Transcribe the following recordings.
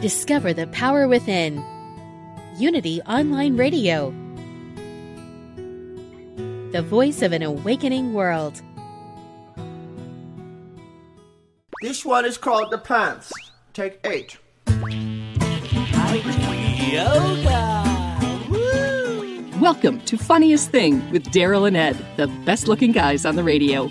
Discover the power within. Unity Online Radio, the voice of an awakening world. This one is called The Plants. Take 8. Yoga. Woo. Welcome to Funniest Thing with Daryl and Ed, the best-looking guys on the radio.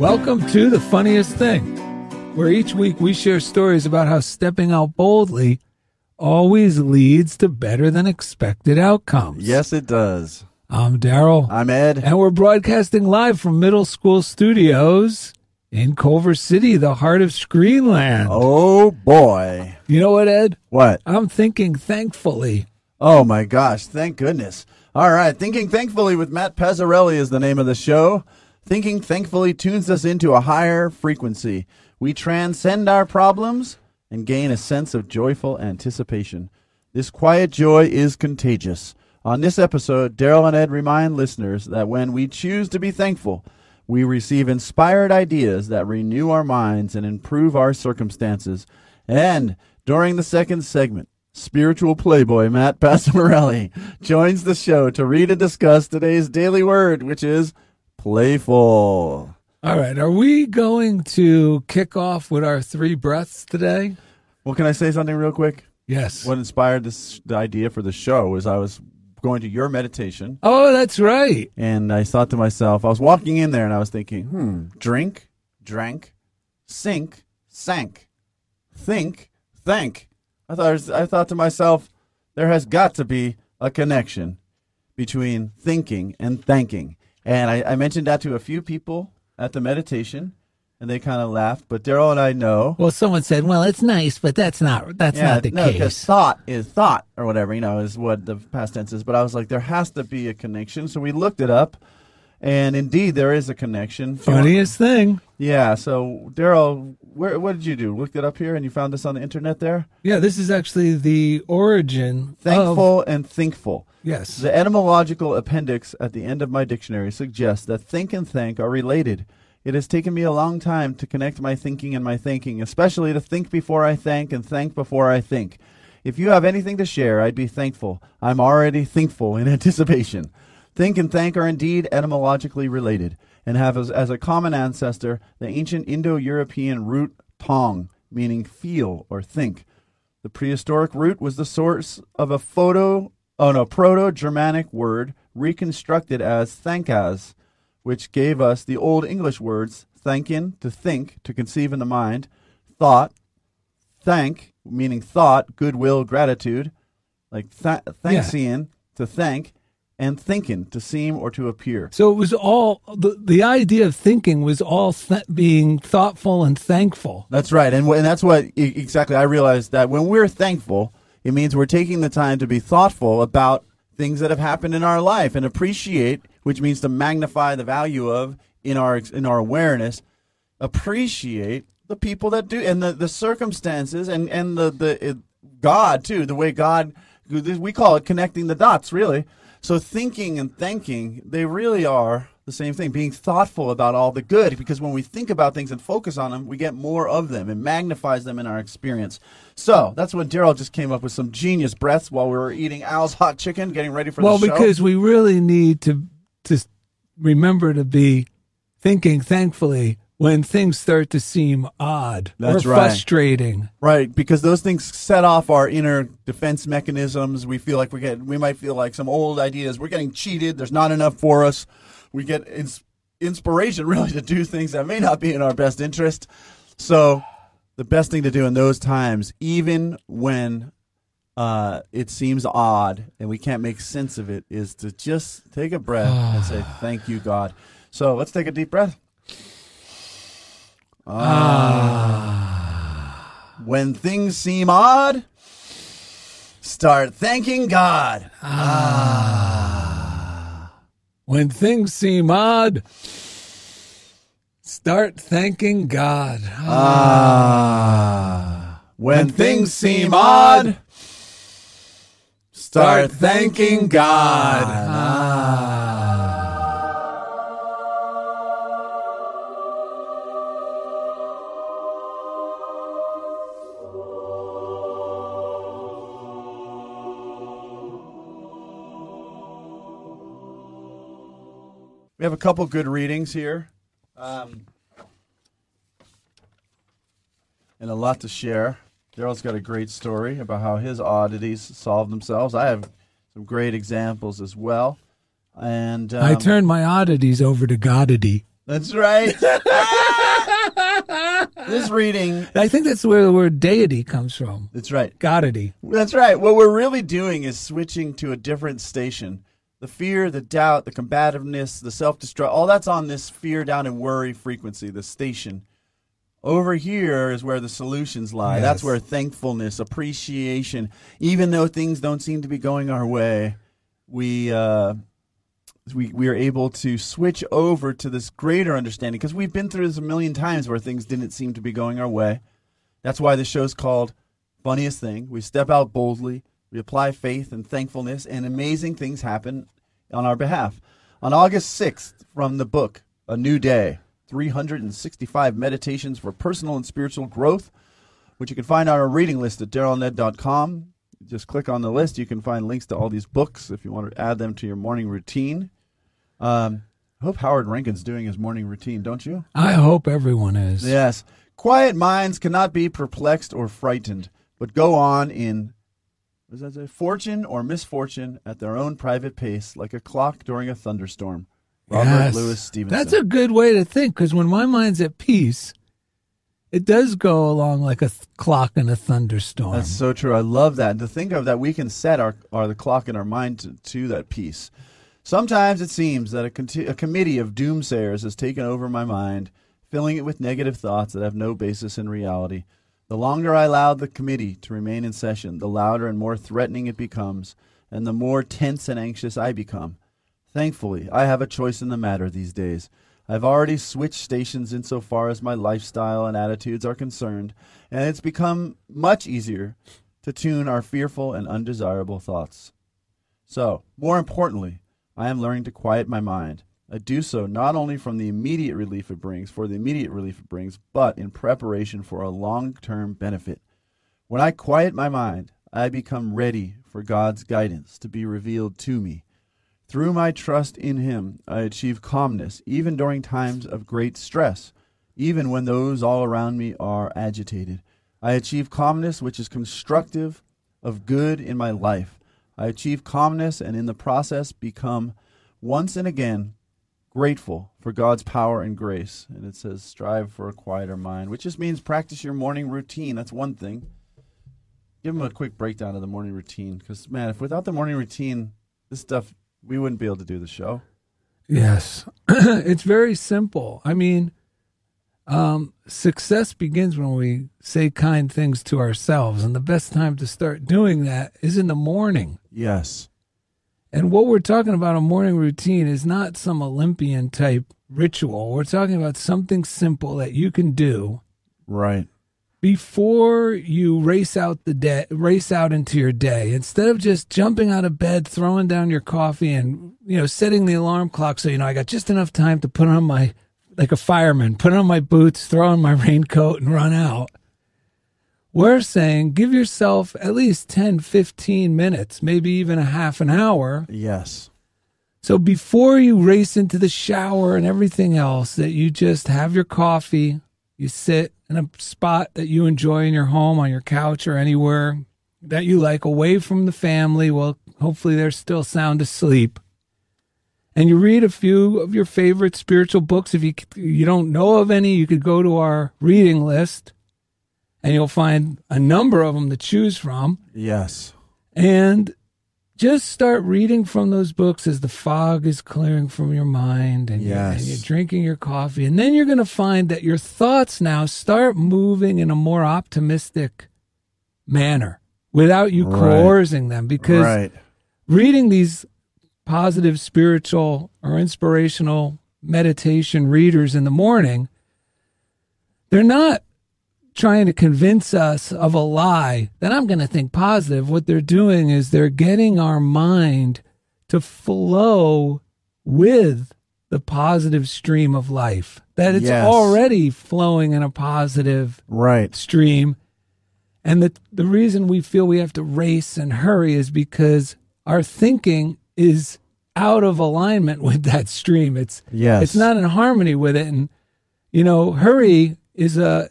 Welcome to The Funniest Thing, where each week we share stories about how stepping out boldly always leads to better than expected outcomes. Yes, it does. I'm Daryl. I'm Ed. And we're broadcasting live from Middle School Studios in Culver City, the heart of Screenland. Oh, boy. You know what, Ed? What? I'm thinking thankfully. Oh, my gosh. Thank goodness. All right. Thinking Thankfully with Matt Pazzarelli is the name of the show. Thinking Thankfully tunes us into a higher frequency. We transcend our problems and gain a sense of joyful anticipation. This quiet joy is contagious. On this episode, Daryl and Ed remind listeners that when we choose to be thankful, we receive inspired ideas that renew our minds and improve our circumstances. And during the second segment, spiritual playboy Matt Passamorelli joins the show to read and discuss today's daily word, which is playful. All right. Are we going to kick off with our 3 breaths today? Well, can I say something real quick? Yes. What inspired the idea for the show is I was going to your meditation. Oh, that's right. And I thought to myself, I was walking in there and I was thinking, drink, drank, sink, sank, think, thank. I thought to myself, there has got to be a connection between thinking and thanking. And I mentioned that to a few people at the meditation, and they kind of laughed. But Daryl and I know. Well, someone said, "Well, it's nice, but that's not the case." Because thought is thought, or whatever, is what the past tense is. But I was like, there has to be a connection. So we looked it up, and indeed, there is a connection. Funniest thing. Yeah. So Daryl, what did you do? Looked it up here, and you found this on the internet there. Yeah, this is actually the origin. Thankful and thinkful. Yes. The etymological appendix at the end of my dictionary suggests that think and thank are related. It has taken me a long time to connect my thinking and my thanking, especially to think before I thank and thank before I think. If you have anything to share, I'd be thankful. I'm already thankful in anticipation. Think and thank are indeed etymologically related and have as a common ancestor the ancient Indo-European root tong, meaning feel or think. The prehistoric root was the source of a Proto-Germanic word reconstructed as thankas, which gave us the Old English words thankin, to think, to conceive in the mind, thought, thank, meaning thought, goodwill, gratitude, like thanksian, to thank, and thinking, to seem or to appear. So it was all, the idea of thinking was all being thoughtful and thankful. That's right, and that's what exactly I realized, that when we're thankful, it means we're taking the time to be thoughtful about things that have happened in our life and appreciate, which means to magnify the value of in our awareness, appreciate the people that do and the circumstances and the God too, the way God, we call it connecting the dots really. So thinking and thanking, they really are the same thing, being thoughtful about all the good, because when we think about things and focus on them, we get more of them and magnifies them in our experience. So that's when Daryl just came up with some genius breaths while we were eating Al's hot chicken, getting ready for the show. Well, because we really need to remember to be thinking thankfully when things start to seem odd or frustrating. Right, because those things set off our inner defense mechanisms. We feel like we might feel like some old ideas. We're getting cheated. There's not enough for us. We get inspiration, really, to do things that may not be in our best interest. So the best thing to do in those times, even when it seems odd and we can't make sense of it, is to just take a breath and say, thank you, God. So let's take a deep breath. When things seem odd, start thanking God. When things seem odd, start thanking God. When things seem odd, start thanking God. We have a couple good readings here, and a lot to share. Daryl's got a great story about how his oddities solve themselves. I have some great examples as well. And I turn my oddities over to Godity. That's right. This reading, I think that's where the word deity comes from. That's right. Godity. That's right. What we're really doing is switching to a different station. The fear, the doubt, the combativeness, the self-destruct, all that's on this fear, doubt, and worry frequency, the station. Over here is where the solutions lie. Yes. That's where thankfulness, appreciation, even though things don't seem to be going our way, we are able to switch over to this greater understanding, because we've been through this a million times where things didn't seem to be going our way. That's why the show's called Funniest Thing. We step out boldly. We apply faith and thankfulness, and amazing things happen on our behalf. On August 6th, from the book, A New Day, 365 Meditations for Personal and Spiritual Growth, which you can find on our reading list at DarylNed.com. Just click on the list. You can find links to all these books if you want to add them to your morning routine. I hope Howard Rankin's doing his morning routine, don't you? I hope everyone is. Yes. Quiet minds cannot be perplexed or frightened, but go on in fortune or misfortune at their own private pace, like a clock during a thunderstorm. Robert Louis Stevenson. That's a good way to think, because when my mind's at peace, it does go along like a clock in a thunderstorm. That's so true. I love that. And to think of that, we can set the clock in our mind to that peace. Sometimes it seems that a committee of doomsayers has taken over my mind, filling it with negative thoughts that have no basis in reality. The longer I allow the committee to remain in session, the louder and more threatening it becomes, and the more tense and anxious I become. Thankfully, I have a choice in the matter these days. I've already switched stations insofar as my lifestyle and attitudes are concerned, and it's become much easier to tune our fearful and undesirable thoughts. So, more importantly, I am learning to quiet my mind. I do so not only from the immediate relief it brings, but in preparation for a long-term benefit. When I quiet my mind, I become ready for God's guidance to be revealed to me. Through my trust in Him, I achieve calmness, even during times of great stress, even when those all around me are agitated. I achieve calmness which is constructive of good in my life. I achieve calmness and in the process become, once and again, grateful for God's power and grace. And it says, strive for a quieter mind, which just means practice your morning routine. That's one thing. Give them a quick breakdown of the morning routine, because, man, if without the morning routine, this stuff, we wouldn't be able to do the show. Yes. It's very simple. I mean, success begins when we say kind things to ourselves, and the best time to start doing that is in the morning. Yes. And what we're talking about, a morning routine, is not some Olympian-type ritual. We're talking about something simple that you can do right before you race out into your day. Instead of just jumping out of bed, throwing down your coffee, and setting the alarm clock so I got just enough time to put on my, like a fireman, put on my boots, throw on my raincoat, and run out. We're saying give yourself at least 10, 15 minutes, maybe even a half an hour. Yes. So before you race into the shower and everything else, that you just have your coffee, you sit in a spot that you enjoy in your home, on your couch or anywhere that you like, away from the family. Well, hopefully they're still sound asleep. And you read a few of your favorite spiritual books. If you don't know of any, you could go to our reading list, and you'll find a number of them to choose from. Yes. And just start reading from those books as the fog is clearing from your mind, and, you're drinking your coffee. And then you're going to find that your thoughts now start moving in a more optimistic manner without you coercing them. Because reading these positive spiritual or inspirational meditation readers in the morning, they're not trying to convince us of a lie that I'm going to think positive. What they're doing is they're getting our mind to flow with the positive stream of life, that it's already flowing in a positive stream. And the reason we feel we have to race and hurry is because our thinking is out of alignment with that stream. It's not in harmony with it. And, you know, hurry is a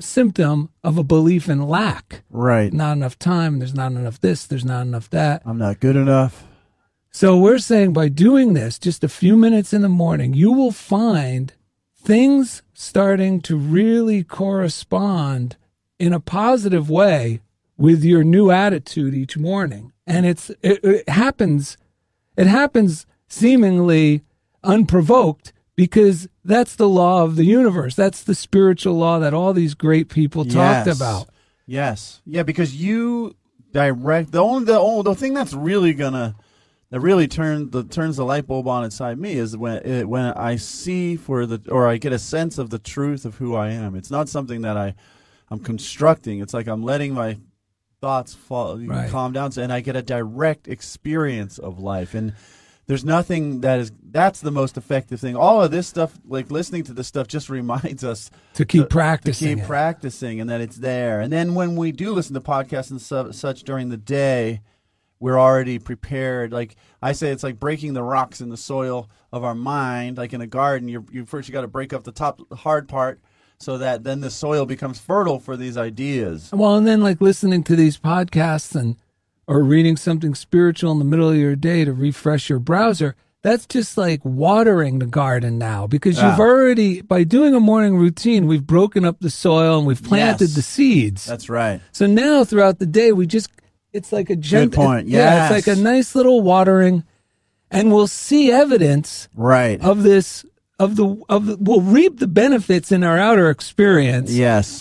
symptom of a belief in lack. Right. Not enough time. There's not enough this. There's not enough that. I'm not good enough. So we're saying by doing this, just a few minutes in the morning, you will find things starting to really correspond in a positive way with your new attitude each morning. And it happens seemingly unprovoked, because that's the law of the universe. That's the spiritual law that all these great people talked about. Yes. Yeah, because you direct the thing that's really turns the light bulb on inside me is when I see I get a sense of the truth of who I am. It's not something that I'm constructing. It's like I'm letting my thoughts calm down, and I get a direct experience of life. And there's nothing that's the most effective thing. All of this stuff, like listening to this stuff, just reminds us to keep practicing. And that it's there. And then when we do listen to podcasts and such during the day, we're already prepared. Like I say, it's like breaking the rocks in the soil of our mind. Like in a garden, you first got to break up the top hard part, so that then the soil becomes fertile for these ideas. Well, and then like listening to these podcasts or reading something spiritual in the middle of your day to refresh your browser, that's just like watering the garden now, because you've already, by doing a morning routine, we've broken up the soil and we've planted the seeds. That's right. So now throughout the day, it's like a gentle, good point. Yes. Yeah, it's like a nice little watering, and we'll see evidence of this, we'll reap the benefits in our outer experience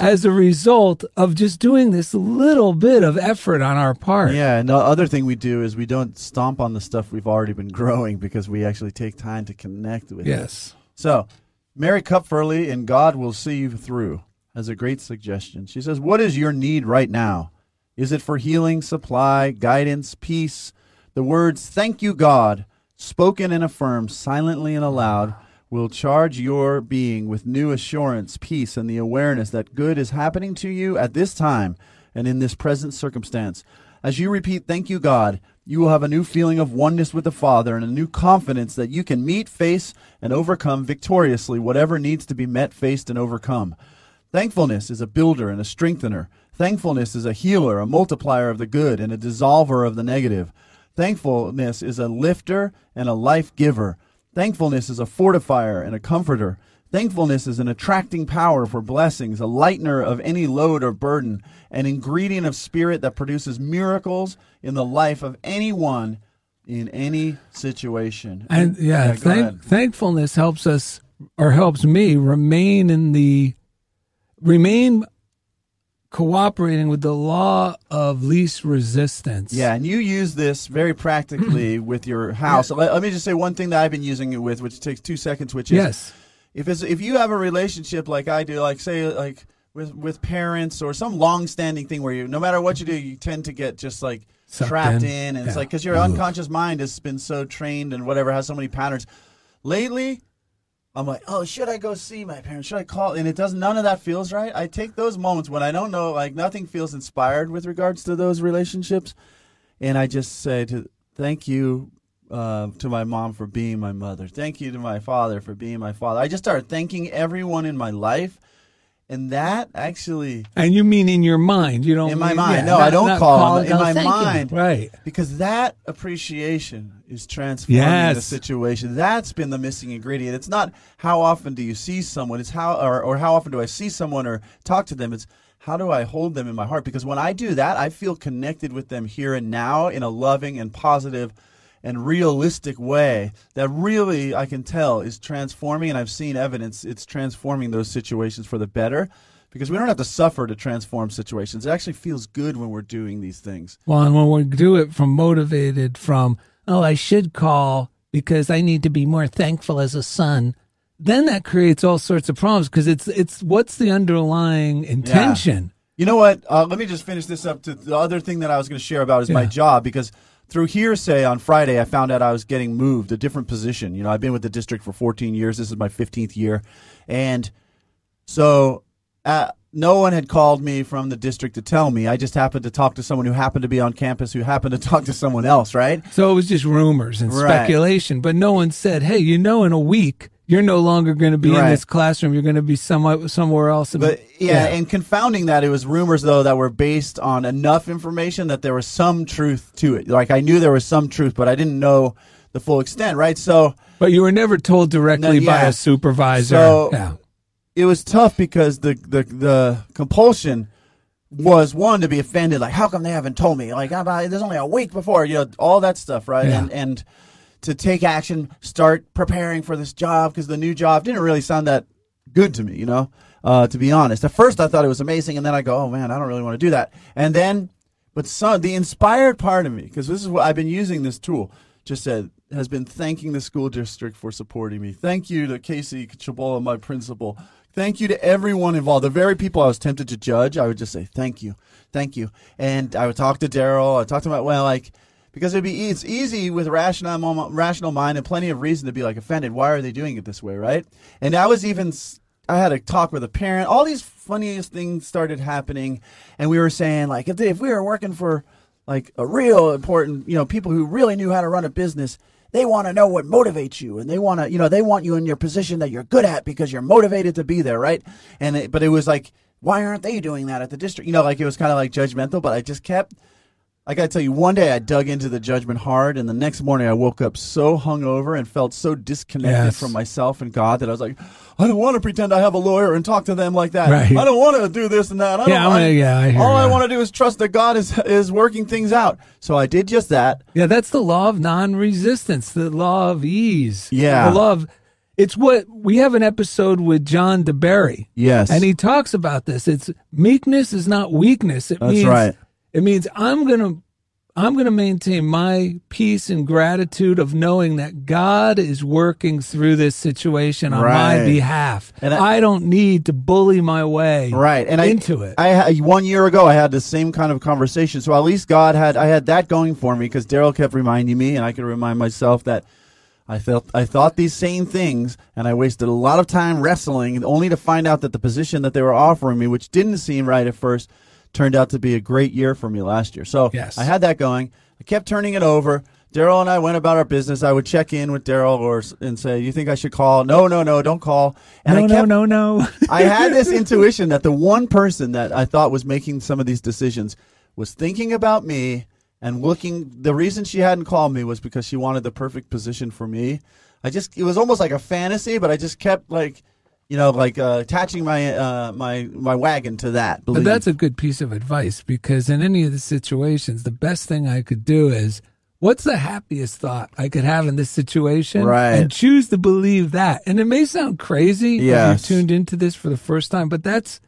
as a result of just doing this little bit of effort on our part. Yeah, and the other thing we do is we don't stomp on the stuff we've already been growing, because we actually take time to connect with it. So, Mary Cupferly in God Will See You Through has a great suggestion. She says, what is your need right now? Is it for healing, supply, guidance, peace? The words, thank you, God, spoken and affirmed, silently and aloud, will charge your being with new assurance, peace, and the awareness that good is happening to you at this time and in this present circumstance. As you repeat, thank you, God, you will have a new feeling of oneness with the Father and a new confidence that you can meet, face, and overcome victoriously whatever needs to be met, faced, and overcome. Thankfulness is a builder and a strengthener. Thankfulness is a healer, a multiplier of the good, and a dissolver of the negative. Thankfulness is a lifter and a life giver. Thankfulness is a fortifier and a comforter. Thankfulness is an attracting power for blessings, a lightener of any load or burden, an ingredient of spirit that produces miracles in the life of anyone in any situation. And thankfulness helps us, or helps me, remain cooperating with the law of least resistance. Yeah, and you use this very practically with your house. Let me just say one thing that I've been using it with, which takes 2 seconds, which is if you have a relationship like I do, like say like with parents or some long-standing thing where you, no matter what you do, you tend to get just like trapped in, and it's like because your unconscious mind has been so trained and whatever, has so many patterns. Lately, I'm like, oh, should I go see my parents? Should I call? And it doesn't. None of that feels right. I take those moments when I don't know, like nothing feels inspired with regards to those relationships, and I just say, thank you, to my mom for being my mother. Thank you to my father for being my father. I just started thanking everyone in my life. And that actually... And you mean in your mind. You don't in my mean, mind. Yeah, no, I don't call it. In my mind. Right. Because that appreciation is transforming the situation. That's been the missing ingredient. It's not how often do you see someone. It's how or how often do I see someone or talk to them. It's how do I hold them in my heart. Because when I do that, I feel connected with them here and now in a loving and positive and realistic way that really I can tell is transforming, and I've seen evidence it's transforming those situations for the better, because we don't have to suffer to transform situations. It actually feels good when we're doing these things. Well, and when we do it from motivated from, oh, I should call because I need to be more thankful as a son, then that creates all sorts of problems because it's what's the underlying intention. Yeah. You know what? Let me just finish this up. To the other thing that I was going to share about is my job, because through hearsay on Friday, I found out I was getting moved, a different position. You know, I've been with the district for 14 years. This is my 15th year. And so no one had called me from the district to tell me. I just happened to talk to someone who happened to be on campus who happened to talk to someone else, right? So it was just rumors and speculation. But no one said, hey, you know, in a week, you're no longer going to be in this classroom. You're going to be somewhere else. But and confounding that, it was rumors, though, that were based on enough information that there was some truth to it. Like, I knew there was some truth, but I didn't know the full extent, right? So, but you were never told directly by a supervisor. So it was tough because the compulsion was, one, to be offended. Like, how come they haven't told me? Like, there's only a week before, you know, all that stuff, right? Yeah. And to take action, start preparing for this job, because the new job didn't really sound that good to me, you know, to be honest. At first I thought it was amazing, and then I go, oh, man, I don't really want to do that. And then, but the inspired part of me, because this is what I've been using this tool, just said, has been thanking the school district for supporting me. Thank you to Casey Chabala, my principal. Thank you to everyone involved. The very people I was tempted to judge, I would just say, thank you, thank you. And I would talk to Daryl. I talked about, well, like... Because it's easy with rational mind and plenty of reason to be like offended. Why are they doing it this way, right? And I had a talk with a parent. All these funniest things started happening, and we were saying, like, if we were working for like a real important, you know, people who really knew how to run a business, they want to know what motivates you, and they want to, you know, they want you in your position that you're good at because you're motivated to be there, right? And but it was like, why aren't they doing that at the district? You know, like it was kind of like judgmental, but I just kept. I got to tell you, one day I dug into the judgment hard, and the next morning I woke up so hungover and felt so disconnected from myself and God that I was like, I don't want to pretend I have a lawyer and talk to them like that. Right. I don't want to do this and that. I want to do is trust that God is working things out. So I did just that. Yeah, that's the law of non-resistance, the law of ease. Yeah. The law of... It's what we have an episode with John DeBerry. Yes. And he talks about this. It's meekness is not weakness. It means I'm gonna maintain my peace and gratitude of knowing that God is working through this situation on my behalf. And I don't need to bully my way into it. 1 year ago, I had the same kind of conversation. So at least I had that going for me, because Daryl kept reminding me, and I could remind myself that I thought these same things, and I wasted a lot of time wrestling, only to find out that the position that they were offering me, which didn't seem right at first, turned out to be a great year for me last year. So I had that going. I kept turning it over. Daryl and I went about our business. I would check in with Daryl and say, you think I should call? No, don't call. And no. I had this intuition that the one person that I thought was making some of these decisions was thinking about me and looking. The reason she hadn't called me was because she wanted the perfect position for me. It was almost like a fantasy, but I just kept like, you know, like attaching my wagon to that. But that's a good piece of advice, because in any of the situations, the best thing I could do is, what's the happiest thought I could have in this situation? Right. And choose to believe that. And it may sound crazy if you're tuned into this for the first time, but that's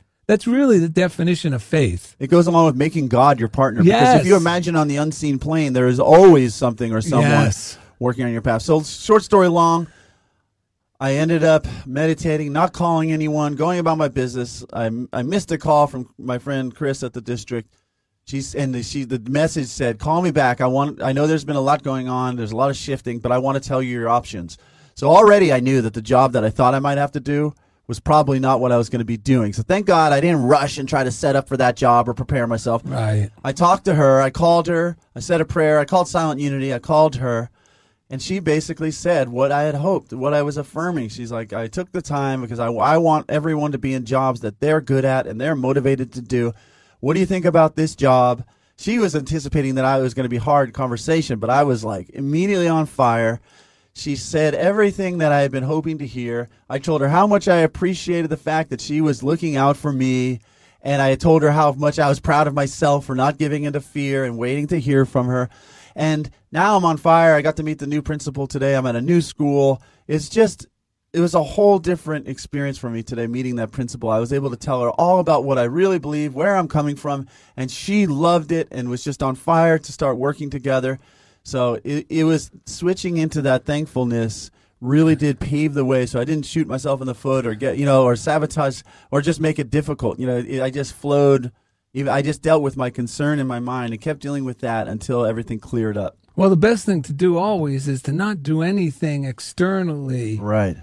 really the definition of faith. It goes along with making God your partner. Yes. Because if you imagine on the unseen plane, there is always something or someone working on your path. So short story long. I ended up meditating, not calling anyone, going about my business. I missed a call from my friend Chris at the district. The message said, "Call me back. I know there's been a lot going on. There's a lot of shifting, but I want to tell you your options." So already I knew that the job that I thought I might have to do was probably not what I was going to be doing. So thank God I didn't rush and try to set up for that job or prepare myself. Right. I talked to her. I called her. I said a prayer. I called Silent Unity. I called her. And she basically said what I had hoped, what I was affirming. She's like, I took the time because I want everyone to be in jobs that they're good at and they're motivated to do. What do you think about this job? She was anticipating that I was going to be hard conversation, but I was like immediately on fire. She said everything that I had been hoping to hear. I told her how much I appreciated the fact that she was looking out for me. And I told her how much I was proud of myself for not giving into fear and waiting to hear from her. And now I'm on fire. I got to meet the new principal today. I'm at a new school. It's just, it was a whole different experience for me today meeting that principal. I was able to tell her all about what I really believe, where I'm coming from, and she loved it and was just on fire to start working together. So it was switching into that thankfulness really did pave the way, so I didn't shoot myself in the foot or get, or sabotage or just make it difficult. I just flowed. I just dealt with my concern in my mind and kept dealing with that until everything cleared up. Well, the best thing to do always is to not do anything externally. Right.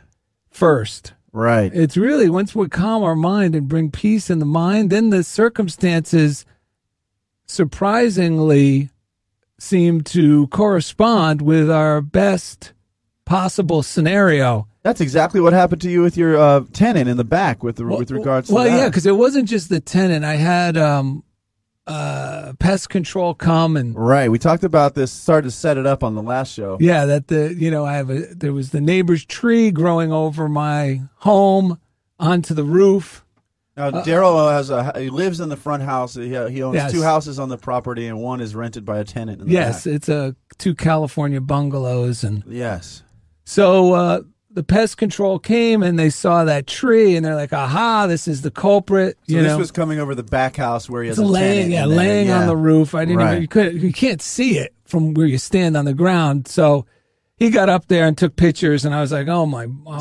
First. Right. It's really once we calm our mind and bring peace in the mind, then the circumstances surprisingly seem to correspond with our best possible scenario. That's exactly what happened to you with your tenant in the back with regards to that. Well, yeah, because it wasn't just the tenant. I had pest control come and... Right, we talked about this, started to set it up on the last show. Yeah, that there was the neighbor's tree growing over my home onto the roof. Now, Daryl he lives in the front house. He owns two houses on the property, and one is rented by a tenant in the back. Yes, it's two California bungalows. And yes. So... the pest control came and they saw that tree and they're like, aha, this is the culprit. So this was coming over the back house where he has laying on the roof. I didn't even, you can't see it from where you stand on the ground. So he got up there and took pictures and I was like, wow.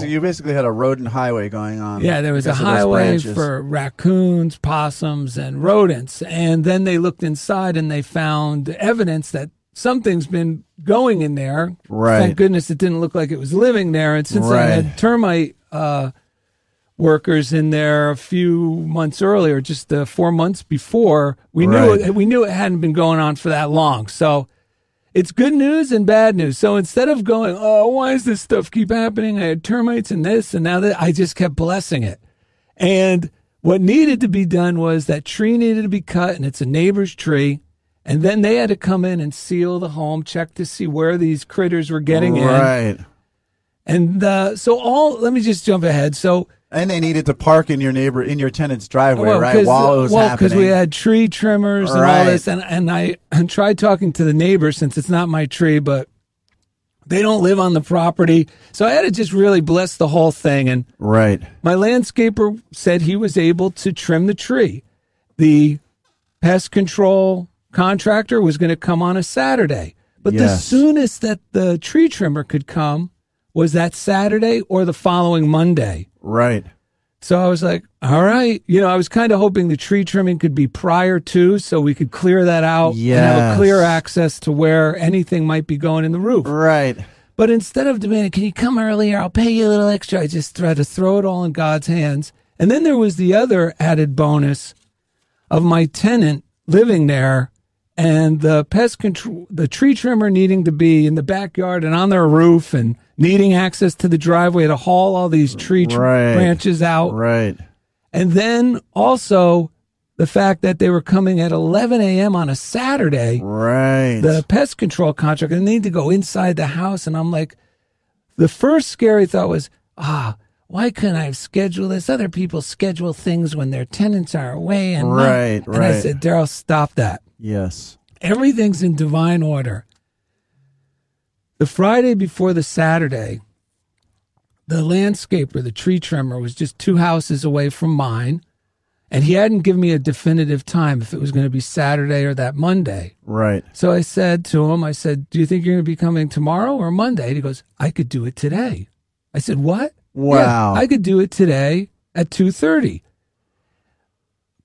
You basically had a rodent highway going on. Yeah, there was a highway for raccoons, possums, and rodents. And then they looked inside and they found evidence that something's been going in there. Right. Thank goodness it didn't look like it was living there. And since I had termite workers in there a few months earlier, just 4 months before, we knew it hadn't been going on for that long. So it's good news and bad news. So instead of going, oh, why does this stuff keep happening? I had termites and this and now that, I just kept blessing it. And what needed to be done was that tree needed to be cut, and it's a neighbor's tree. And then they had to come in and seal the home, check to see where these critters were getting in. Right. And let me just jump ahead. So, and they needed to park in your tenant's driveway, right? While it was happening. Because we had tree trimmers and all this. And I tried talking to the neighbor, since it's not my tree, but they don't live on the property. So I had to just really bless the whole thing. And my landscaper said he was able to trim the tree. The pest control contractor was going to come on a Saturday, but the soonest that the tree trimmer could come was that Saturday or the following Monday. Right. So I was like, all right. I was kind of hoping the tree trimming could be prior to, so we could clear that out and have a clear access to where anything might be going in the roof. Right. But instead of demanding, can you come earlier? I'll pay you a little extra. I just tried to throw it all in God's hands. And then there was the other added bonus of my tenant living there, and the pest control, the tree trimmer needing to be in the backyard and on their roof and needing access to the driveway to haul all these tree branches out. Right. And then also the fact that they were coming at 11 a.m. on a Saturday. Right. The pest control contractor, they need to go inside the house. And I'm like, the first scary thought was, why couldn't I have scheduled this? Other people schedule things when their tenants are away. And I said, Daryl, stop that. Yes. Everything's in divine order. The Friday before the Saturday, the landscaper, the tree trimmer, was just two houses away from mine, and he hadn't given me a definitive time if it was going to be Saturday or that Monday. Right. So I said to him, do you think you're going to be coming tomorrow or Monday? And he goes, I could do it today. I said, what? Wow. Yeah, I could do it today at 2:30.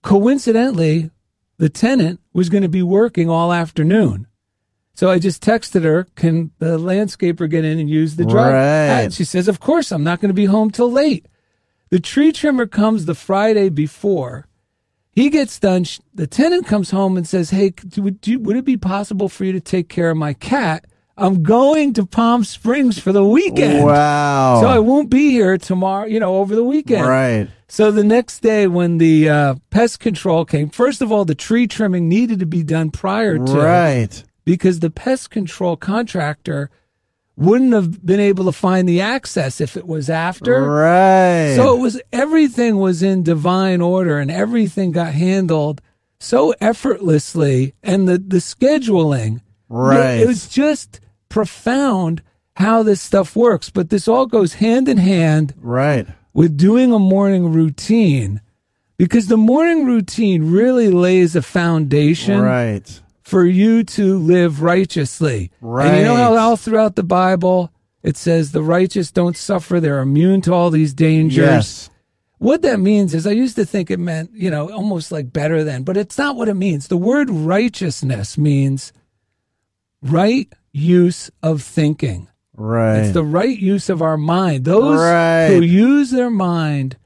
Coincidentally, the tenant was going to be working all afternoon. So I just texted her, can the landscaper get in and use the driveway? Right. And she says, of course, I'm not going to be home till late. The tree trimmer comes the Friday before. He gets done. The tenant comes home and says, hey, would it be possible for you to take care of my cat? I'm going to Palm Springs for the weekend. Wow. So I won't be here tomorrow, you know, over the weekend. Right. So the next day when the pest control came, first of all, the tree trimming needed to be done prior to. Right. Because the pest control contractor wouldn't have been able to find the access if it was after. Right. So it was, everything was in divine order and everything got handled so effortlessly, and the scheduling. Right. It was just profound how this stuff works. But this all goes hand in hand right. with doing a morning routine, because the morning routine really lays a foundation right. for you to live righteously. Right. And you know how all throughout the Bible it says the righteous don't suffer, they're immune to all these dangers. Yes. What that means is, I used to think it meant, you know, almost like better than, but it's not what it means. The word righteousness means right use of thinking. Right. It's the right use of our mind. Those right. who use their mind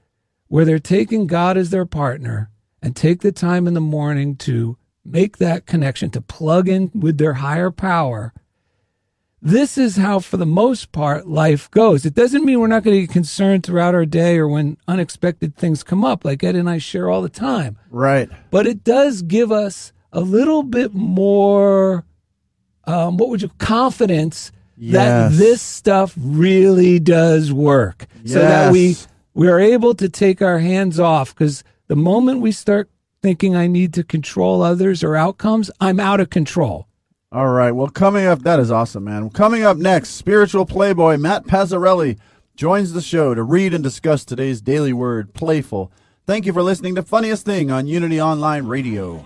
where they're taking God as their partner and take the time in the morning to make that connection, to plug in with their higher power. This is how, for the most part, life goes. It doesn't mean we're not going to get concerned throughout our day or when unexpected things come up, like Ed and I share all the time. Right. But it does give us a little bit more, confidence yes. that this stuff really does work. Yes. So that we are able to take our hands off, because the moment we start thinking I need to control others or outcomes, I'm out of control. All right. Well, coming up, that is awesome, man. Coming up next, spiritual playboy Matt Pazzarelli joins the show to read and discuss today's Daily Word, Playful. Thank you for listening to Funniest Thing on Unity Online Radio.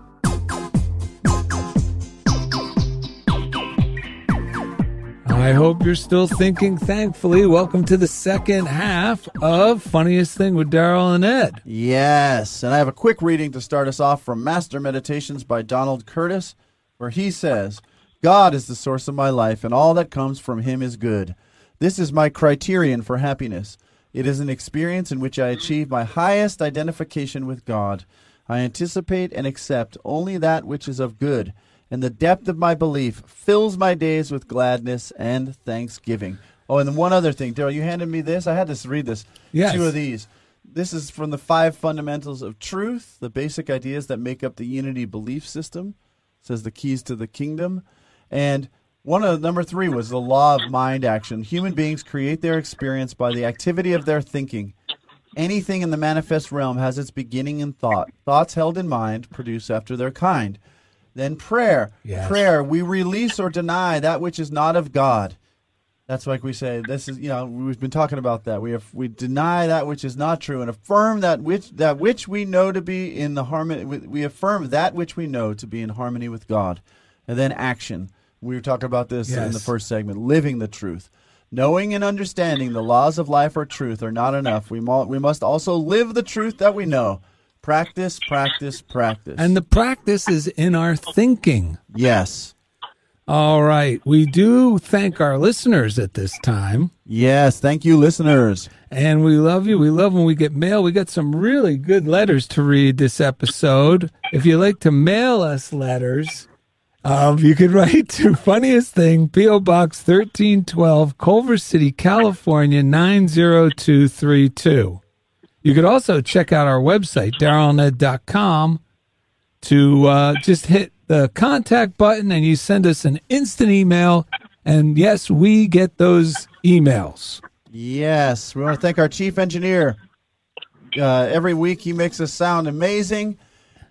I hope you're still thinking thankfully. Welcome to the second half of Funniest Thing with Daryl and Ed. Yes, and I have a quick reading to start us off from Master Meditations by Donald Curtis, where he says, God is the source of my life, and all that comes from him is good. This is my criterion for happiness. It is an experience in which I achieve my highest identification with God. I anticipate and accept only that which is of good, and the depth of my belief fills my days with gladness and thanksgiving. Oh, and one other thing, Daryl, you handed me this. I had to read this. Yes. Two of these. This is from the 5 fundamentals of truth, the basic ideas that make up the unity belief system. It says the keys to the kingdom. And one of number 3 was the law of mind action. Human beings create their experience by the activity of their thinking. Anything in the manifest realm has its beginning in thought. Thoughts held in mind produce after their kind. Then prayer. Yes. Prayer, we release or deny that which is not of God. That's like we say, this is, you know, we've been talking about that. We deny that which is not true and affirm that which we know to be in the harmony. We affirm that which we know to be in harmony with God. And then action. We were talking about this yes. in the first segment, living the truth. Knowing and understanding the laws of life or truth are not enough. We must also live the truth that we know. Practice, practice, practice. And the practice is in our thinking. Yes. All right. We do thank our listeners at this time. Yes. Thank you, listeners. And we love you. We love when we get mail. We got some really good letters to read this episode. If you like to mail us letters, you can write to Funniest Thing, P.O. Box 1312, Culver City, California, 90232. You could also check out our website, DarylNed.com, to just hit the contact button and you send us an instant email. And yes, we get those emails. Yes. We want to thank our chief engineer. Every week he makes us sound amazing.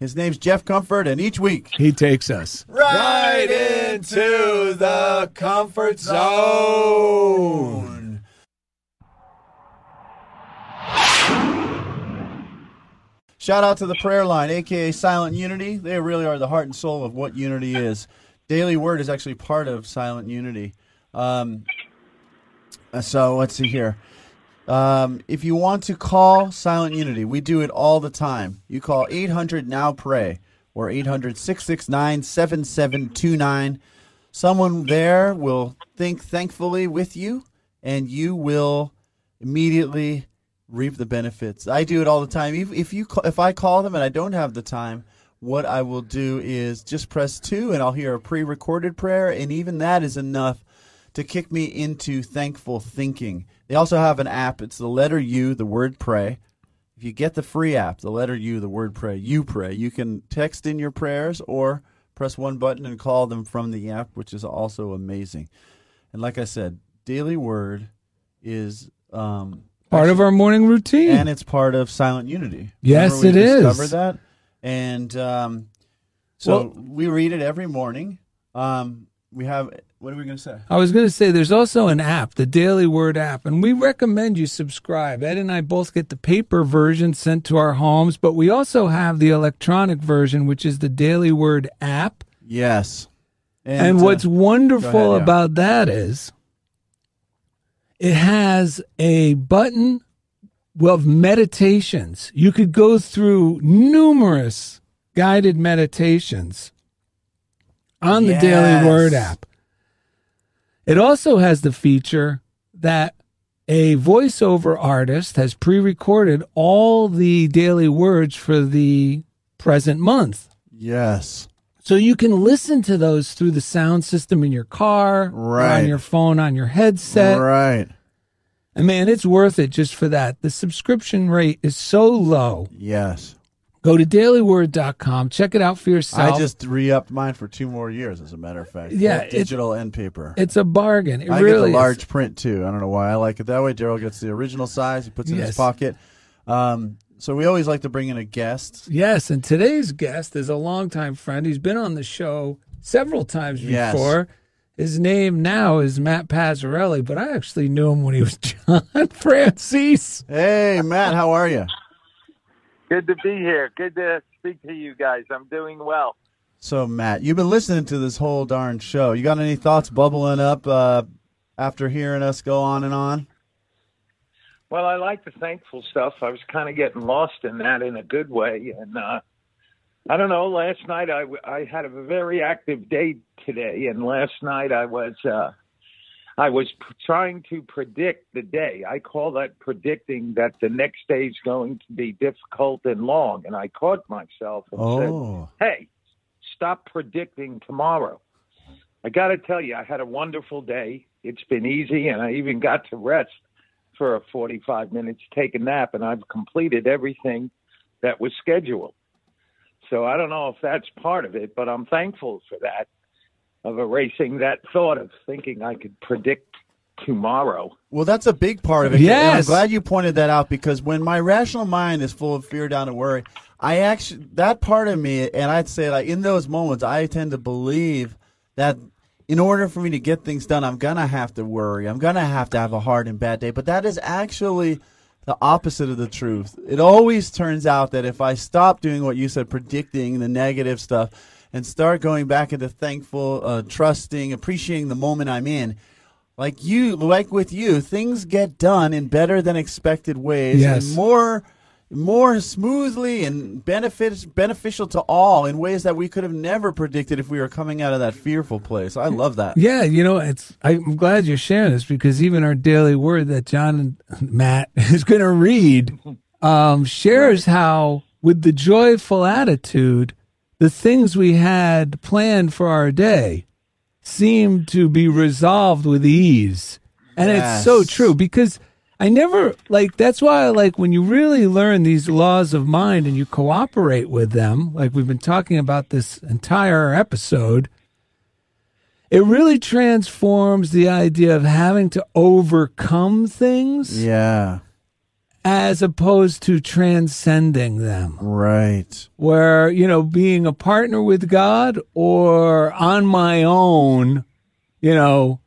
His name's Jeff Comfort, and each week he takes us right into the comfort zone. Shout out to the prayer line, a.k.a. Silent Unity. They really are the heart and soul of what Unity is. Daily Word is actually part of Silent Unity. So let's see here. If you want to call Silent Unity, we do it all the time. You call 800-NOW-PRAY or 800-669-7729. Someone there will think thankfully with you, and you will immediately reap the benefits. I do it all the time. If I call them and I don't have the time, what I will do is just press 2, and I'll hear a pre-recorded prayer, and even that is enough to kick me into thankful thinking. They also have an app. It's the letter U, the word pray. If you get the free app, the letter U, the word pray, you pray. You can text in your prayers or press one button and call them from the app, which is also amazing. And like I said, Daily Word is part of our morning routine. And it's part of Silent Unity. Yes, it is. Remember we discovered that? And so we read it every morning. We have... What are we going to say? I was going to say there's also an app, the Daily Word app, and we recommend you subscribe. Ed and I both get the paper version sent to our homes, but we also have the electronic version, which is the Daily Word app. Yes. And what's wonderful about that is it has a button of meditations. You could go through numerous guided meditations on the Daily Word app. It also has the feature that a voiceover artist has pre-recorded all the daily words for the present month. Yes. So you can listen to those through the sound system in your car, right, on your phone, on your headset. Right. And man, it's worth it just for that. The subscription rate is so low. Yes. Go to dailyword.com. Check it out for yourself. I just re-upped mine for 2 more years, as a matter of fact. Yeah. Digital and paper. It's a bargain. It really is. I get the large print, too. I don't know why I like it that way. Daryl gets the original size. He puts it in his pocket. So we always like to bring in a guest. Yes, and today's guest is a longtime friend. He's been on the show several times before. Yes. His name now is Matt Pazzarelli, but I actually knew him when he was John Francis. Hey, Matt, how are you? Good to be here. Good to speak to you guys. I'm doing well. So, Matt, you've been listening to this whole darn show. You got any thoughts bubbling up after hearing us go on and on? Well, I like the thankful stuff. I was kind of getting lost in that in a good way. And I don't know, last night I had a very active day today. And last night I was trying to predict the day. I call that predicting that the next day is going to be difficult and long. And I caught myself and said, hey, stop predicting tomorrow. I got to tell you, I had a wonderful day. It's been easy, and I even got to rest for a 45 minutes, take a nap, and I've completed everything that was scheduled. So I don't know if that's part of it, but I'm thankful for that. Of erasing that thought of thinking I could predict tomorrow. Well, that's a big part of it. Yes. And I'm glad you pointed that out, because when my rational mind is full of fear, doubt, and worry, that part of me, and I'd say like in those moments, I tend to believe that in order for me to get things done, I'm going to have to worry. I'm going to have a hard and bad day. But that is actually the opposite of the truth. It always turns out that if I stop doing what you said, predicting the negative stuff, and start going back into thankful, trusting, appreciating the moment I'm in. Like with you, things get done in better than expected ways, and more smoothly and beneficial to all in ways that we could have never predicted if we were coming out of that fearful place. I love that. Yeah, you know, I'm glad you're sharing this, because even our Daily Word that John and Matt is going to read shares how, with the joyful attitude, the things we had planned for our day seemed to be resolved with ease. And it's so true, because that's why I like when you really learn these laws of mind and you cooperate with them, like we've been talking about this entire episode, it really transforms the idea of having to overcome things. Yeah. as opposed to transcending them. Right. Where, you know, being a partner with God or on my own, you know,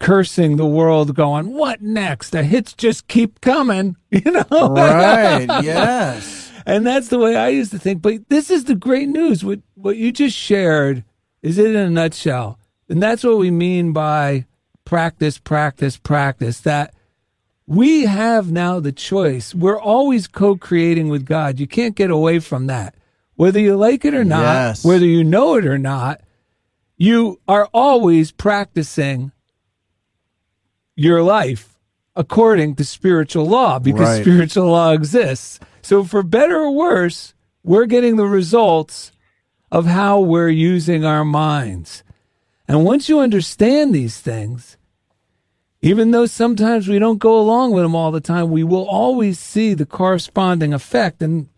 cursing the world, going, what next? The hits just keep coming, you know? Right, yes. And that's the way I used to think. But this is the great news. What you just shared is it in a nutshell. And that's what we mean by practice, practice, practice, that we have now the choice. We're always co-creating with God. You can't get away from that. Whether you like it or not, yes. Whether you know it or not, you are always practicing your life according to spiritual law, because right. Spiritual law exists. So for better or worse, we're getting the results of how we're using our minds. And once you understand these things, even though sometimes we don't go along with them all the time, we will always see the corresponding effect. And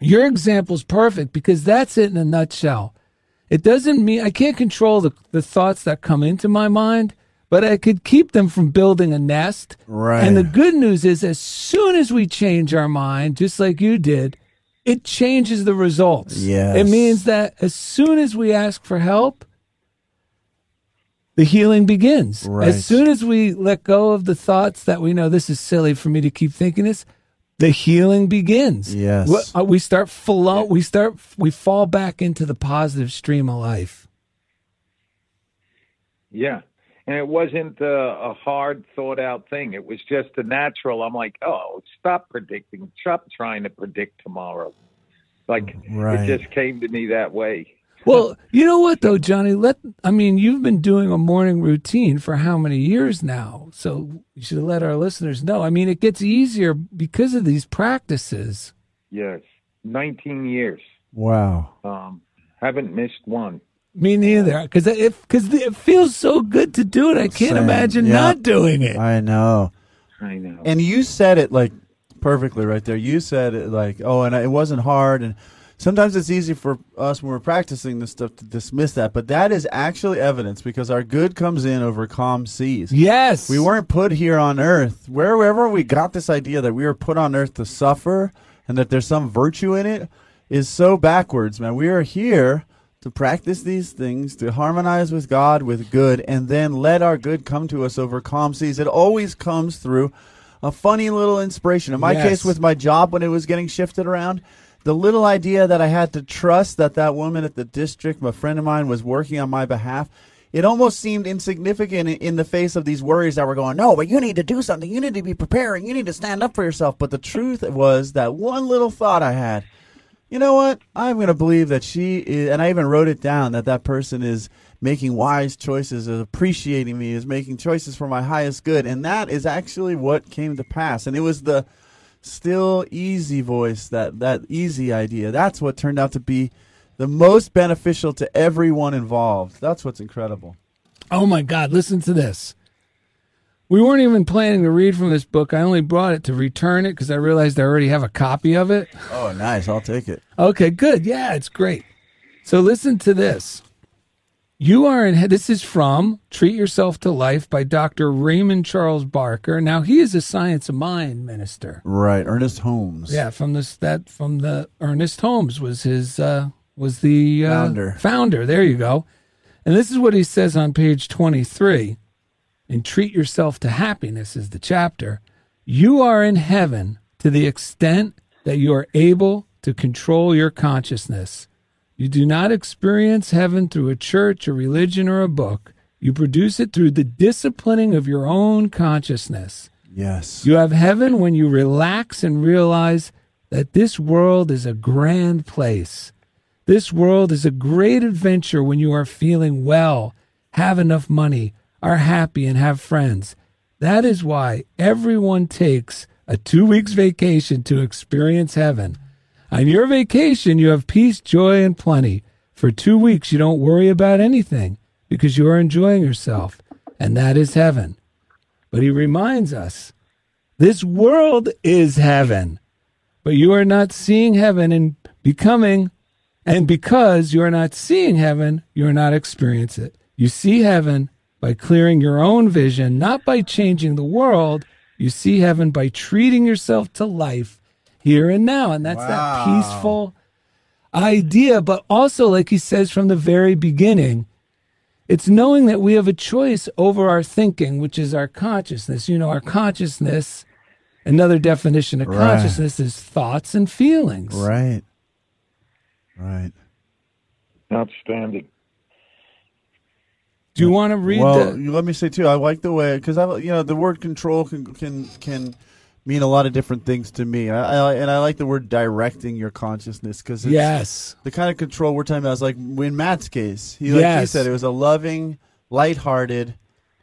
your example's perfect, because that's it in a nutshell. It doesn't mean I can't control the thoughts that come into my mind, but I could keep them from building a nest. Right. And the good news is, as soon as we change our mind, just like you did, it changes the results. Yes. It means that as soon as we ask for help, the healing begins. Right. As soon as we let go of the thoughts that we know, this is silly for me to keep thinking this, the healing begins. Yes. We start flow. We fall back into the positive stream of life. Yeah. And it wasn't a hard thought out thing. It was just a natural. I'm like, oh, stop predicting. Stop trying to predict tomorrow. Like right. It just came to me that way. Well, you know what though, Johnny, you've been doing a morning routine for how many years now? So you should let our listeners know. I mean, it gets easier because of these practices. Yes. 19 years. Wow. Haven't missed one. Me neither, because it feels so good to do it. I can't imagine not doing it. I know. And you said it like perfectly right there. You said it like, oh, and it wasn't hard. And sometimes it's easy for us when we're practicing this stuff to dismiss that, but that is actually evidence, because our good comes in over calm seas. Yes, we weren't put here on earth. Wherever we got this idea that we were put on earth to suffer and that there's some virtue in it is so backwards, man. We are here to practice these things, to harmonize with God, with good, and then let our good come to us over calm seas. It always comes through a funny little inspiration. In my case, with my job when it was getting shifted around, the little idea that I had to trust that woman at the district, my friend of mine, was working on my behalf, it almost seemed insignificant in the face of these worries that were going, no, but you need to do something. You need to be preparing. You need to stand up for yourself. But the truth was that one little thought I had, you know what? I'm going to believe that she is, and I even wrote it down, that person is making wise choices, is appreciating me, is making choices for my highest good. And that is actually what came to pass. And it was the still easy voice, that easy idea. That's what turned out to be the most beneficial to everyone involved. That's what's incredible. Oh, my God. Listen to this. We weren't even planning to read from this book. I only brought it to return it because I realized I already have a copy of it. Oh, nice. I'll take it. Okay, good. Yeah, it's great. So listen to this. This is from Treat Yourself to Life by Dr. Raymond Charles Barker. Now, he is a Science of Mind minister. Right, Ernest Holmes. Yeah, Ernest Holmes was his founder. There you go. And this is what he says on page 23. And Treat Yourself to Happiness is the chapter. You are in heaven to the extent that you are able to control your consciousness. You do not experience heaven through a church, a religion, or a book. You produce it through the disciplining of your own consciousness. Yes. You have heaven when you relax and realize that this world is a grand place. This world is a great adventure when you are feeling well, have enough money, are happy, and have friends. That is why everyone takes a 2 weeks vacation to experience heaven. On your vacation, you have peace, joy, and plenty. For 2 weeks, you don't worry about anything because you are enjoying yourself, and that is heaven. But he reminds us, this world is heaven, but you are not seeing heaven and becoming, and because you are not seeing heaven, you are not experiencing it. You see heaven by clearing your own vision, not by changing the world, You see heaven by treating yourself to life here and now. And that's that peaceful idea. But also, like he says from the very beginning, it's knowing that we have a choice over our thinking, which is our consciousness. You know, our consciousness, another definition of consciousness is thoughts and feelings. Right. Right. Outstanding. Do you want to read that? Well, let me say, too, I like the way, because, you know, the word control can mean a lot of different things to me. And I like the word directing your consciousness, because it's the kind of control we're talking about is like in Matt's case. He said, it was a loving, lighthearted,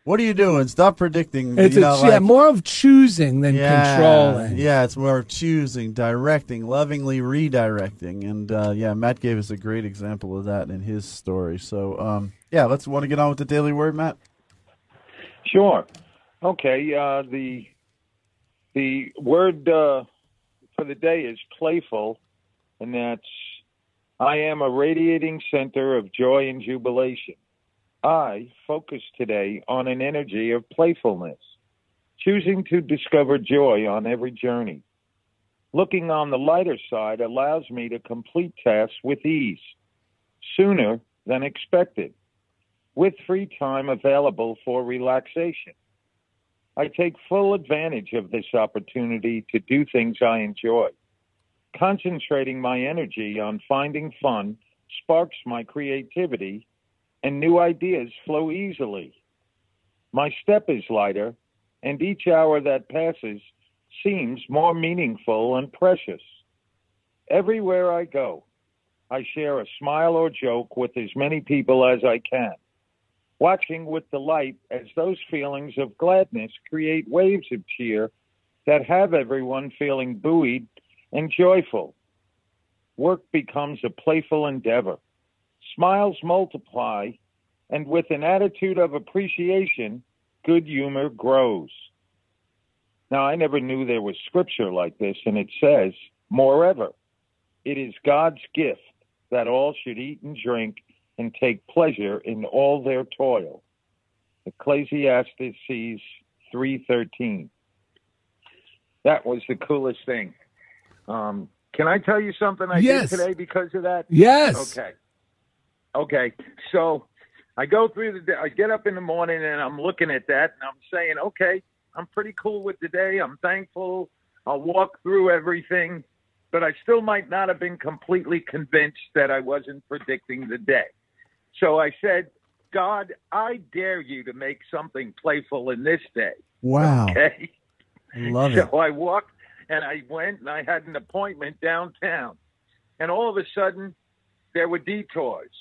what are you doing? Stop predicting. It's more of choosing than controlling. Yeah, it's more of choosing, directing, lovingly redirecting. And, Matt gave us a great example of that in his story. So, let's want to get on with the Daily Word, Matt? Sure. Okay, the word for the day is playful, and that's, I am a radiating center of joy and jubilation. I focus today on an energy of playfulness, choosing to discover joy on every journey. Looking on the lighter side allows me to complete tasks with ease, sooner than expected, with free time available for relaxation. I take full advantage of this opportunity to do things I enjoy. Concentrating my energy on finding fun sparks my creativity, and new ideas flow easily. My step is lighter, and each hour that passes seems more meaningful and precious. Everywhere I go, I share a smile or joke with as many people as I can, watching with delight as those feelings of gladness create waves of cheer that have everyone feeling buoyed and joyful. Work becomes a playful endeavor. Smiles multiply, and with an attitude of appreciation, good humor grows. Now, I never knew there was scripture like this, and it says, moreover, it is God's gift that all should eat and drink and take pleasure in all their toil. Ecclesiastes 3:13. That was the coolest thing. Can I tell you something I did today because of that? Yes. Okay, so I go through the day, I get up in the morning and I'm looking at that and I'm saying, okay, I'm pretty cool with the day. I'm thankful. I'll walk through everything, but I still might not have been completely convinced that I wasn't predicting the day. So I said, God, I dare you to make something playful in this day. Wow. Okay? Love it. So I walked and I went and I had an appointment downtown, and all of a sudden there were detours.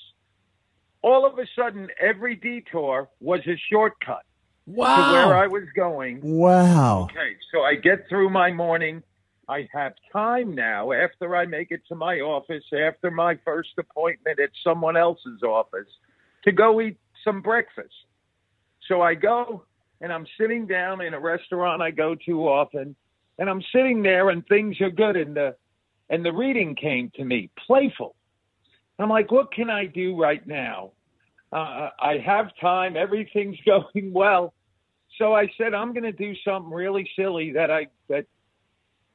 All of a sudden, every detour was a shortcut to where I was going. Wow. Okay, so I get through my morning. I have time now after I make it to my office, after my first appointment at someone else's office, to go eat some breakfast. So I go, and I'm sitting down in a restaurant I go to often, and I'm sitting there, and things are good, and the reading came to me, playful. I'm like, what can I do right now? I have time. Everything's going well. So I said, I'm going to do something really silly that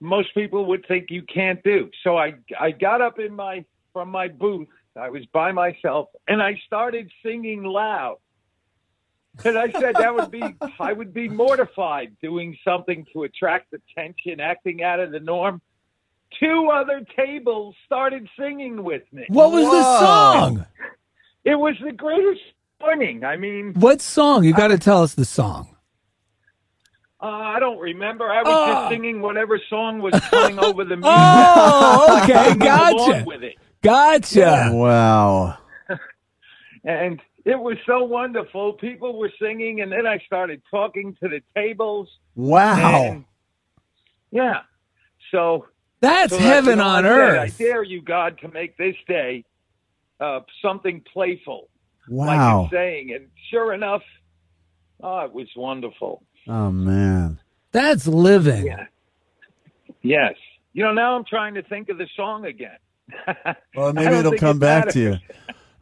most people would think you can't do. So I got up from my booth. I was by myself, and I started singing loud. And I said I would be mortified doing something to attract attention, acting out of the norm. Two other tables started singing with me. What was the song? It was the greatest morning. I mean, what song? You got to tell us the song. I don't remember. I was just singing whatever song was coming over the music. Oh, okay, gotcha. With it. Gotcha. Yeah. Wow. And it was so wonderful. People were singing, and then I started talking to the tables. Wow. And, yeah. So. That's heaven on earth. I dare you, God, to make this day something playful. Wow. Like you're saying. And sure enough, it was wonderful. Oh, man. That's living. Yeah. Yes. You know, now I'm trying to think of the song again. Well, maybe it'll come back to you.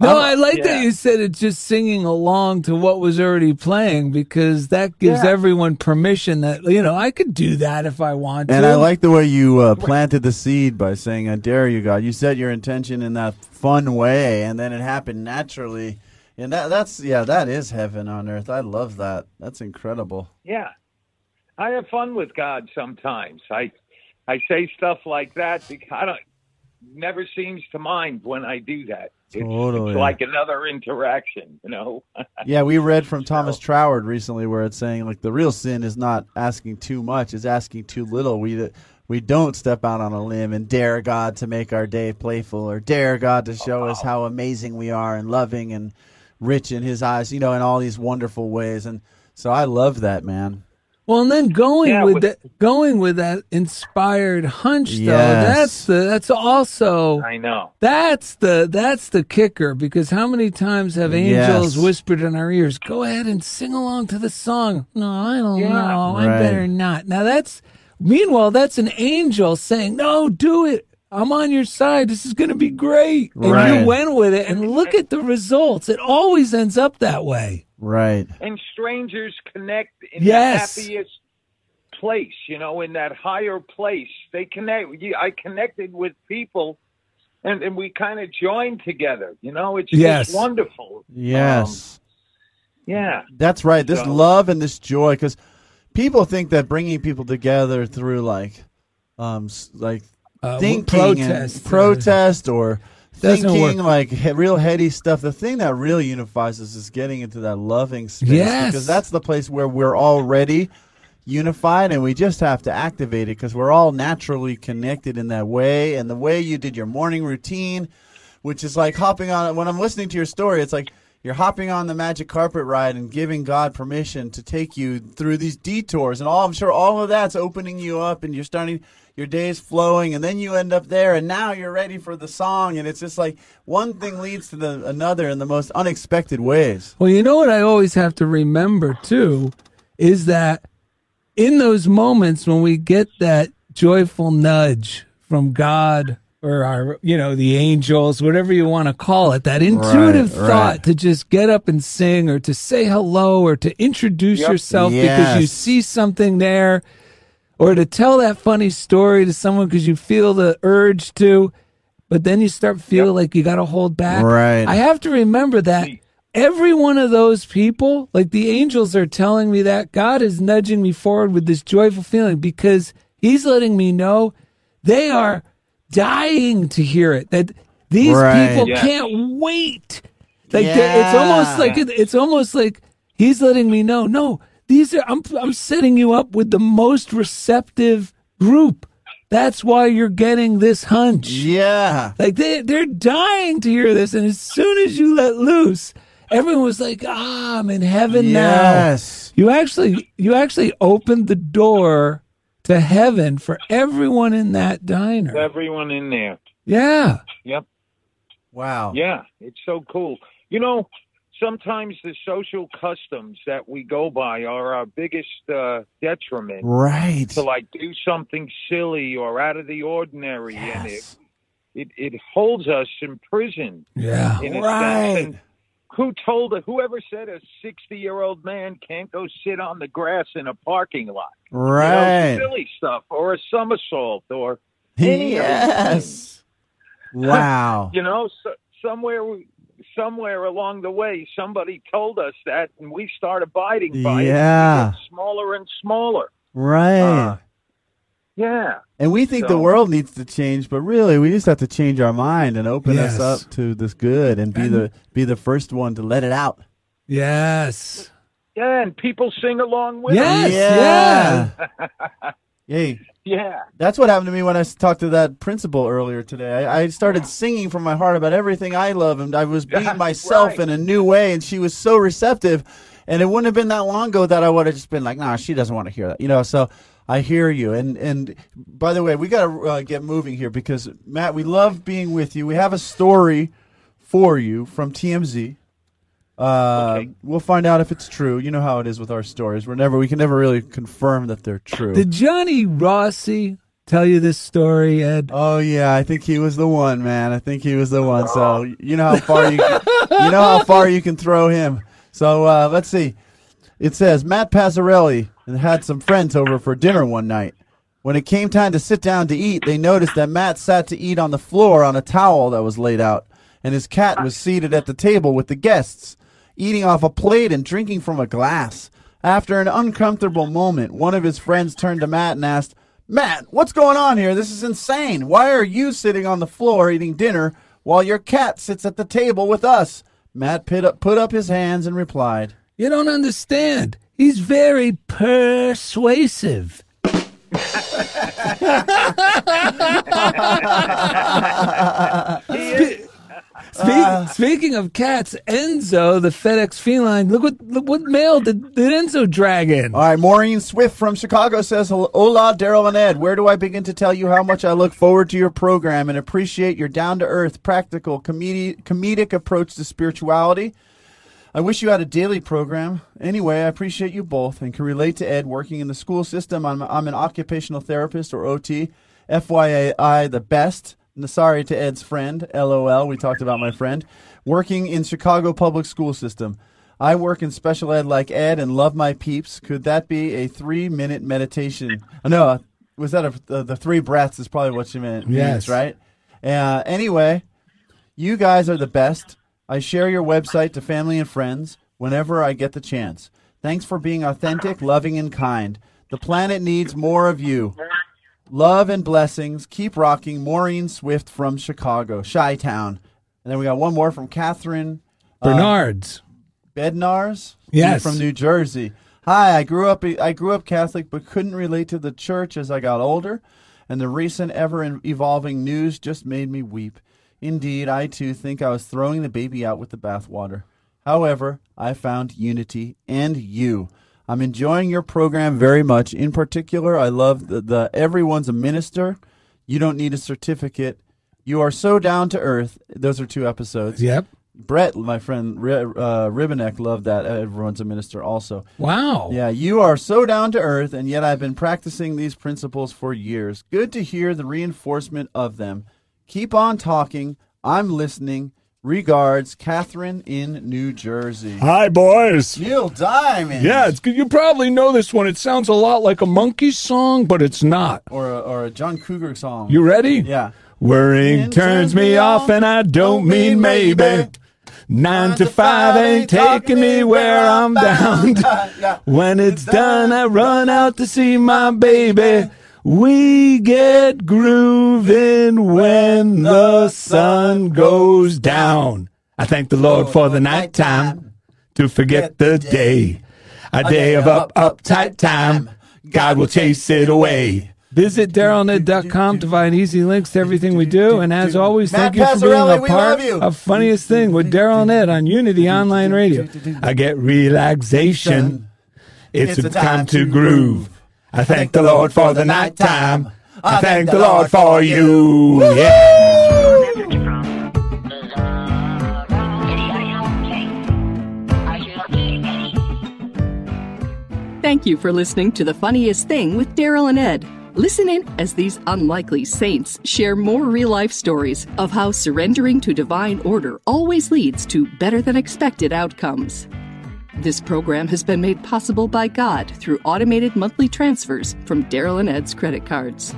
No, I like that you said it's just singing along to what was already playing, because that gives everyone permission that, you know, I could do that if I want to. And I like the way you planted the seed by saying, I dare you, God. You set your intention in that fun way, and then it happened naturally. And that is heaven on earth. I love that. That's incredible. Yeah. I have fun with God sometimes. I say stuff like that because never seems to mind when I do that. It's like another interaction, you know? Yeah, we read from Thomas Troward recently where it's saying, like, the real sin is not asking too much, it's asking too little. We don't step out on a limb and dare God to make our day playful, or dare God to show us how amazing we are and loving and rich in his eyes, you know, in all these wonderful ways. And so I love that, man. Well, and then going with that inspired hunch, though, that's the kicker, because how many times have angels whispered in our ears, go ahead and sing along to the song? No, I don't know. Right. I better not. Now that's an angel saying, no, do it. I'm on your side. This is going to be great. And you went with it, and look at the results. It always ends up that way. Right. And strangers connect in the happiest place, you know, in that higher place. They connect. I connected with people, and we kind of joined together, you know. It's just wonderful. Yes. That's right. This love and this joy, because people think that bringing people together through, protest or thinking like real heady stuff. The thing that really unifies us is getting into that loving space, because that's the place where we're already unified, and we just have to activate it because we're all naturally connected in that way. And the way you did your morning routine, which is like hopping on, when I'm listening to your story, it's like you're hopping on the magic carpet ride and giving God permission to take you through these detours, and I'm sure all of that's opening you up, and you're starting, your day's flowing, and then you end up there, and now you're ready for the song, and it's just like one thing leads to another in the most unexpected ways. Well, you know what I always have to remember, too, is that in those moments when we get that joyful nudge from God or our, you know, the angels, whatever you want to call it, that intuitive thought to just get up and sing, or to say hello, or to introduce yourself because you see something there, or to tell that funny story to someone because you feel the urge to, but then you start feeling like you got to hold back. Right. I have to remember that every one of those people, like the angels are telling me that, God is nudging me forward with this joyful feeling because he's letting me know they are dying to hear it, that these people can't wait. Like it's almost like he's letting me know, no, these are, I'm setting you up with the most receptive group. That's why you're getting this hunch. Yeah. Like they're dying to hear this. And as soon as you let loose, everyone was like, I'm in heaven now. Yes. You actually opened the door to heaven for everyone in that diner. Everyone in there. Yeah. Yep. Wow. Yeah. It's so cool. You know, sometimes the social customs that we go by are our biggest detriment. Right. To like do something silly or out of the ordinary. Yes. And it holds us in prison. Yeah. And whoever said a 60-year-old man can't go sit on the grass in a parking lot? Right. You know, silly stuff or a somersault or any other thing. Wow. You know, so, somewhere along the way, somebody told us that, and we start abiding by it. It smaller and smaller. Right. And we think the world needs to change, but really we just have to change our mind and open us up to this good and be the first one to let it out. Yes. Yeah, and people sing along with us. Yeah. Yay. Yeah. That's what happened to me when I talked to that principal earlier today. I started singing from my heart about everything I love, and I was being myself in a new way, and she was so receptive. And it wouldn't have been that long ago that I would have just been like, nah, she doesn't want to hear that. You know, so I hear you. And by the way, we got to get moving here because, Matt, we love being with you. We have a story for you from TMZ. We'll find out if it's true. You know how it is with our stories. We can never really confirm that they're true. Did Johnny Rossi tell you this story, Ed? Oh yeah, I think he was the one, man. I think he was the one. So you know how far you can throw him. So let's see. It says Matt Pazzarelli had some friends over for dinner one night. When it came time to sit down to eat, they noticed that Matt sat to eat on the floor on a towel that was laid out, and his cat was seated at the table with the guests, eating off a plate and drinking from a glass. After an uncomfortable moment, one of his friends turned to Matt and asked, "Matt, what's going on here? This is insane. Why are you sitting on the floor eating dinner while your cat sits at the table with us?" Matt put up his hands and replied, "You don't understand. He's very persuasive." Speaking of cats, Enzo, the FedEx feline, look what mail did Enzo drag in. All right, Maureen Swift from Chicago says, "Hola, Daryl and Ed. Where do I begin to tell you how much I look forward to your program and appreciate your down-to-earth, practical, comedic approach to spirituality? I wish you had a daily program. Anyway, I appreciate you both and can relate to Ed working in the school system. I'm an occupational therapist, or OT. FYI, the best. Sorry to Ed's friend, LOL. We talked about my friend. Working in Chicago public school system. I work in special ed like Ed and love my peeps. Could that be a 3-minute meditation?" No, was that the 3 breaths is probably what you meant. Yes. Right? Anyway, you guys are the best. I share your website to family and friends whenever I get the chance. Thanks for being authentic, loving, and kind. The planet needs more of you. Love and blessings. Keep rocking. Maureen Swift from Chicago, Chi-Town. And then we got one more from Catherine Bednarz. Yes. From New Jersey. "Hi, I grew up Catholic but couldn't relate to the church as I got older, and the recent ever-evolving news just made me weep. Indeed, I too think I was throwing the baby out with the bathwater. However, I found unity and you. I'm enjoying your program very much. In particular, I love the everyone's a minister. You don't need a certificate. You are so down to earth." Those are 2 episodes. Yep. Brett, my friend Ribonek, loved that. Everyone's a minister also. Wow. Yeah, you are so down to earth, and yet I've been practicing these principles for years. Good to hear the reinforcement of them. Keep on talking. I'm listening. Regards, Catherine in New Jersey. Hi, boys. Neil Diamond. Yeah, you probably know this one. It sounds a lot like a monkey song, but it's not. Or a John Cougar song. You ready? Yeah. "Worrying turns me off, and I don't mean maybe. 9 to 5 ain't taking me where I'm bound. When it's done, I run out to see my baby. We get grooving when the sun goes down. I thank the Lord for the night time to forget the day. A day of uptight time. God will chase it away." Visit DarylNed.com to find easy links to everything we do. And as always, thank you for being a part of Funniest Thing with Daryl and Ed on Unity Online Radio. I get relaxation. It's a time to groove. I thank the Lord for the night time. I thank the Lord for you. Yeah. Thank you for listening to The Funniest Thing with Daryl and Ed. Listen in as these unlikely saints share more real-life stories of how surrendering to divine order always leads to better-than-expected outcomes. This program has been made possible by God through automated monthly transfers from Daryl and Ed's credit cards.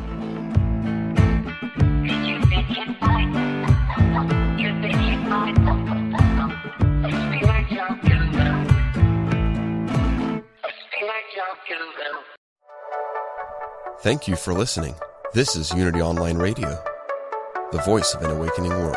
Thank you for listening. This is Unity Online Radio, the voice of an awakening world.